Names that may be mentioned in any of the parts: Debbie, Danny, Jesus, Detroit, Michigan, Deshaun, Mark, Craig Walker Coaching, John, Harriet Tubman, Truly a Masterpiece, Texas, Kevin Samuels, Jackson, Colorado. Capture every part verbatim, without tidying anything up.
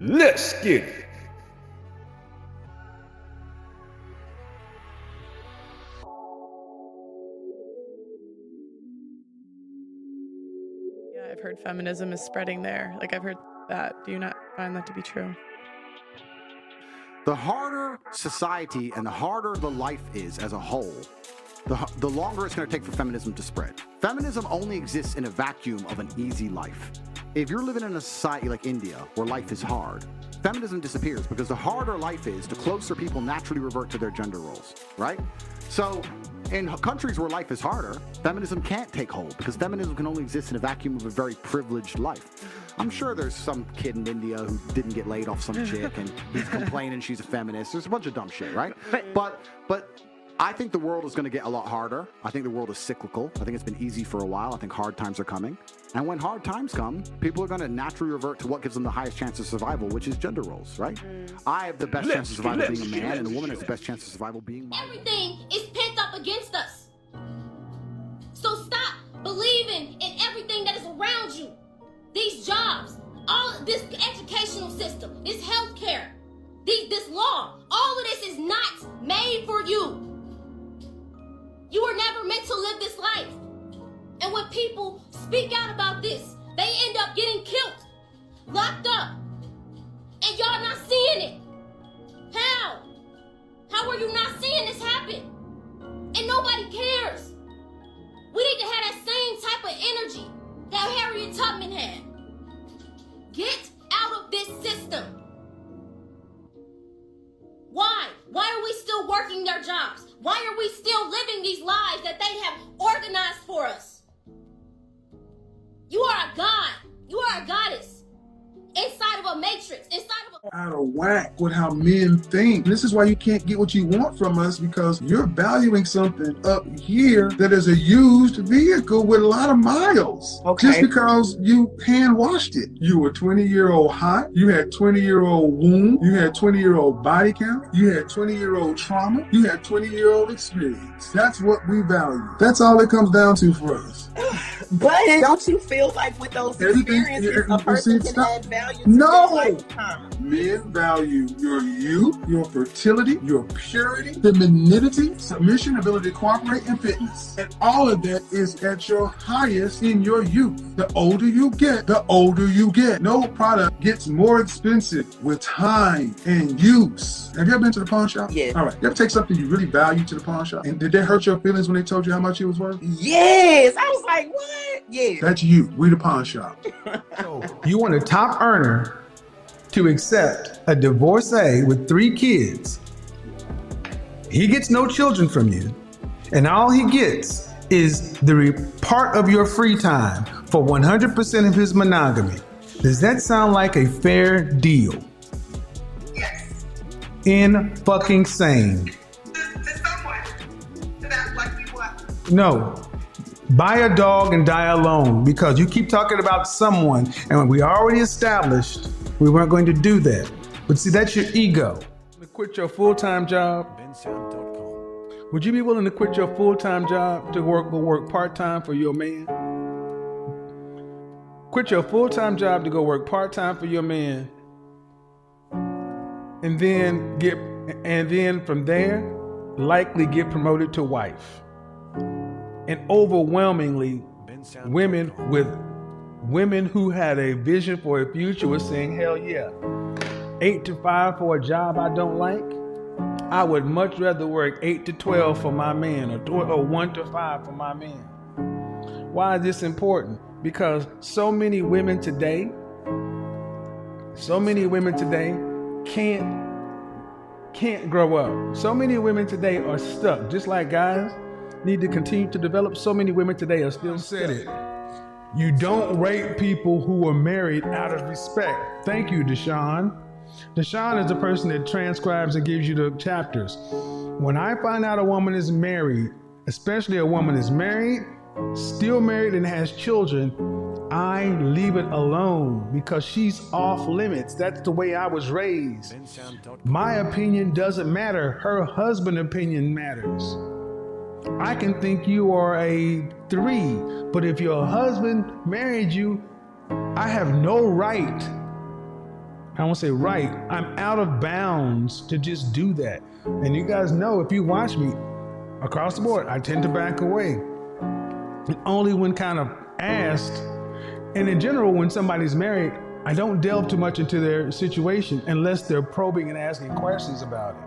Let's get it. Yeah, I've heard feminism is spreading there. Like, I've heard that. Do you not find that to be true? The harder society and the harder the life is as a whole, the, the longer it's going to take for feminism to spread. Feminism only exists in a vacuum of an easy life. If you're living in a society like India, where life is hard, feminism disappears, because the harder life is, the closer people naturally revert to their gender roles, right? So in countries where life is harder, feminism can't take hold, because feminism can only exist in a vacuum of a very privileged life. I'm sure there's some kid in India who didn't get laid off some chick and he's complaining she's a feminist. There's a bunch of dumb shit, right? But, but, but I think the world is going to get a lot harder. I think the world is cyclical. I think it's been easy for a while. I think hard times are coming. And when hard times come, people are going to naturally revert to what gives them the highest chance of survival, which is gender roles, right? I have the best let's chance of survival being a man, let's and a woman has the best chance of survival being my Everything woman. Is pent up against us. So stop believing in everything that is around you. These jobs, all this educational system, this healthcare, these, this law, all of this is not made for you. You were never meant to live this life. And when people speak out about this, they end up getting killed, locked up, and y'all not seeing it. How? How are you not seeing this happen? And nobody cares. We need to have that same type of energy that Harriet Tubman had. Get out of this system. Why? Why are we still working their jobs? Why are we still living these lives that they have organized for us? You are a god. You are a goddess. Inside of a matrix. Inside of a... Out of whack with how men think. This is why you can't get what you want from us, because you're valuing something up here that is a used vehicle with a lot of miles. Okay. Just because you hand washed it. You were twenty year old hot. You had twenty year old womb. You had twenty year old body count. You had twenty year old trauma. You had twenty year old experience. That's what we value. That's all it comes down to for us. But don't you feel like with those experiences, a person can add value to their lifetime? Men value your youth, your fertility, your purity, femininity, submission, ability to cooperate, and fitness. And all of that is at your highest in your youth. The older you get, the older you get. No product gets more expensive with time and use. Have you ever been to the pawn shop? Yes. All right. You ever take something you really value to the pawn shop? And did that hurt your feelings when they told you how much it was worth? Yes. I was like, what? Yeah. That's you. We the pawn shop. So you want a top earner to accept a divorcee with three kids. He gets no children from you. And all he gets is the re- part of your free time for one hundred percent of his monogamy. Does that sound like a fair deal? Yes. In fucking sane. To, to someone. That's like we want. No. Buy a dog and die alone, because you keep talking about someone, and we already established we weren't going to do that. But see, that's your ego. Quit your full-time job. Would you be willing to quit your full-time job to work but work part-time for your man? Quit your full-time job to go work part-time for your man, and then get, and then from there, likely get promoted to wife. And overwhelmingly, women with women who had a vision for a future were saying, hell yeah, eight to five for a job I don't like. I would much rather work eight to twelve for my man, or, or one to five for my man. Why is this important? Because so many women today, so many women today can't, can't grow up. So many women today are stuck, just like guys need to continue to develop. So many women today are still said it. You don't rape people who are married out of respect. Thank you, Deshaun. Deshaun is the person that transcribes and gives you the chapters. When I find out a woman is married, especially a woman is married, still married and has children, I leave it alone, because she's off limits. That's the way I was raised. My opinion doesn't matter. Her husband's opinion matters. I can think you are a three, but if your husband married you, I have no right I won't say right. I'm out of bounds to just do that. And you guys know, if you watch me across the board, I tend to back away. And only when kind of asked. And in general, when somebody's married, I don't delve too much into their situation unless they're probing and asking questions about it.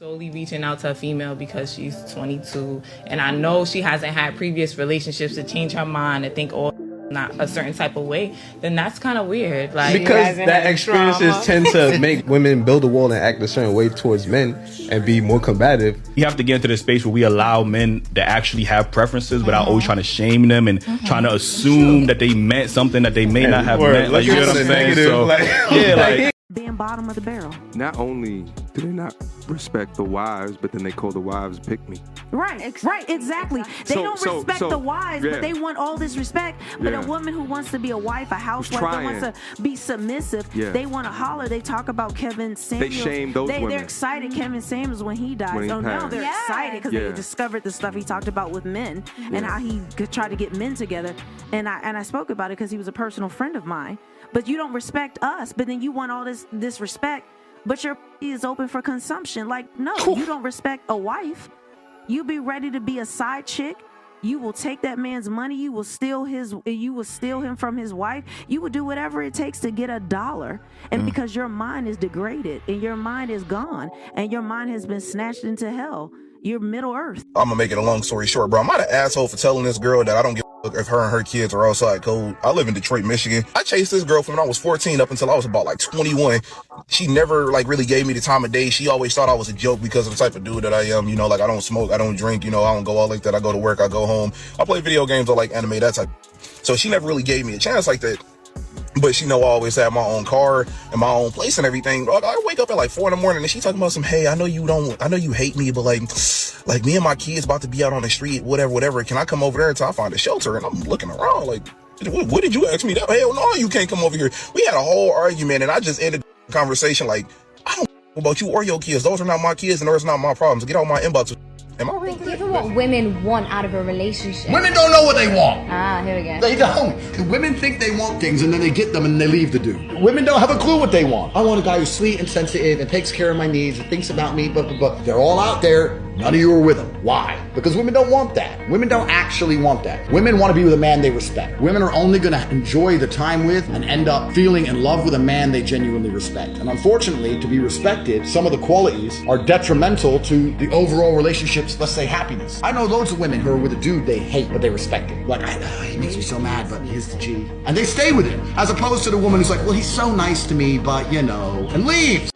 Solely reaching out to a female because she's twenty-two, and I know she hasn't had previous relationships to change her mind and think all not a certain type of way, then that's kind of weird. Like, because that experiences trauma. Tend to make women build a wall and act a certain way towards men and be more combative. You have to get into the space where we allow men to actually have preferences without mm-hmm. always trying to shame them and mm-hmm. trying to assume sure. that they meant something that they may and not have meant. Like, you know what I'm saying? So, like, yeah, like. Being bottom of the barrel. Not only do they not respect the wives, but then they call the wives pick me. Right, ex- right, exactly. They so, don't so, respect so, the wives, yeah. but they want all this respect. But yeah. a woman who wants to be a wife, a housewife, who wants to be submissive, yeah. they want to holler. They talk about Kevin Samuels. They shame those they, women. They're excited Kevin Samuels when he dies. When he oh, now they're yeah. excited because yeah. they discovered the stuff he talked about with men yeah. and how he could try to get men together. And I and I spoke about it because he was a personal friend of mine. But you don't respect us, but then you want all this disrespect, but your p- is open for consumption. Like, no, you don't respect a wife. You be ready to be a side chick. You will take that man's money. You will steal his, you will steal him from his wife. You will do whatever it takes to get a dollar. And mm. because your mind is degraded and your mind is gone and your mind has been snatched into hell, you're Middle Earth. I'm gonna make it a long story short, bro. I'm not an asshole for telling this girl that I don't give if her and her kids are outside cold. I live in Detroit, Michigan. I chased this girl from when I was fourteen up until I was about like twenty-one. She never like really gave me the time of day. She always thought I was a joke because of the type of dude that I am. You know, like I don't smoke, I don't drink, you know, I don't go out like that. I go to work, I go home. I play video games, I like anime, that type. So she never really gave me a chance like that. But she know I always had my own car and my own place and everything. I wake up at like four in the morning and she talking about some, hey, I know you don't, I know you hate me, but like, like me and my kids about to be out on the street, whatever, whatever. Can I come over there until I find a shelter? And I'm looking around like, what, what did you ask me that? Hell no, you can't come over here. We had a whole argument and I just ended the conversation like, I don't about you or your kids. Those are not my kids and those are not my problems. Get out my inbox. Am I wrong? Think what women want out of a relationship. Women don't know what they want. Ah, here we go. They don't. Women think they want things and then they get them and they leave the dude. Women don't have a clue what they want. I want a guy who's sweet and sensitive and takes care of my needs and thinks about me, but, but, but. They're all out there. None of you are with them. Why? Because women don't want that. Women don't actually want that. Women want to be with a man they respect. Women are only going to enjoy the time with and end up feeling in love with a man they genuinely respect. And unfortunately, to be respected, some of the qualities are detrimental to the overall relationship's, let's say, happiness. I know loads of women who are with a dude they hate, but they respect him. Like, I, uh, he makes me so mad, but he's the G. And they stay with him, as opposed to the woman who's like, well, he's so nice to me, but, you know, and leaves.